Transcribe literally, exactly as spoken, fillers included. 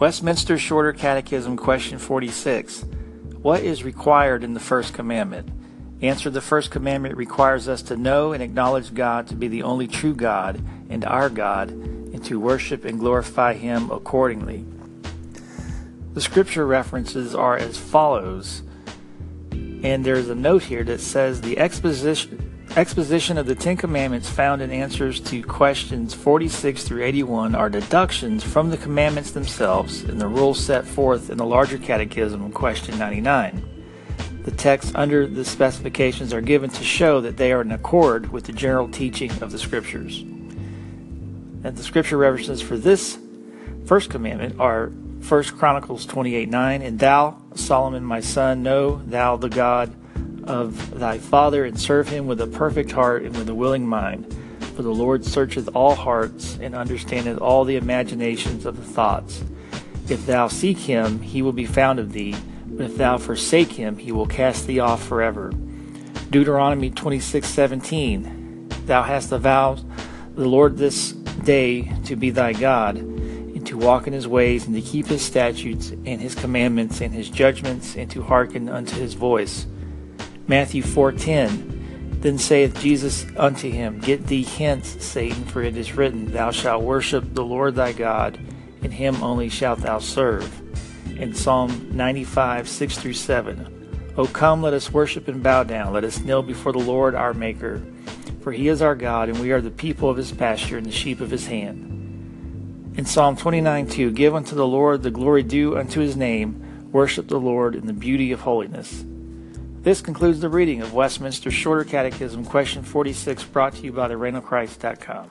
Westminster Shorter Catechism, question forty-six. What is required in the First Commandment? Answer: the First Commandment requires us to know and acknowledge God to be the only true God and our God, and to worship and glorify Him accordingly. The scripture references are as follows, and there's a note here that says the exposition, exposition of the Ten Commandments found in answers to questions forty-six through eighty-one are deductions from the commandments themselves and the rules set forth in the larger catechism, question ninety-nine. The texts under the specifications are given to show that they are in accord with the general teaching of the scriptures. And the scripture references for this first commandment are First Chronicles twenty-eight nine, and thou, Solomon my son, know thou the God of thy father, and serve him with a perfect heart and with a willing mind. For the Lord searcheth all hearts, and understandeth all the imaginations of the thoughts. If thou seek him, he will be found of thee, but if thou forsake him, he will cast thee off forever. Deuteronomy twenty-six seventeen, thou hast avowed the Lord this day to be thy God, and to walk in his ways, and to keep his statutes, and his commandments, and his judgments, and to hearken unto his voice. Matthew four ten, then saith Jesus unto him, Get thee hence, Satan, for it is written, Thou shalt worship the Lord thy God, and him only shalt thou serve. In Psalm ninety-five six through seven, O come, let us worship and bow down, let us kneel before the Lord our Maker. For he is our God, and we are the people of his pasture, and the sheep of his hand. In Psalm twenty-nine two, Give unto the Lord the glory due unto his name, worship the Lord in the beauty of holiness. This concludes the reading of Westminster Shorter Catechism, question forty-six, brought to you by the reign of Christ dot com.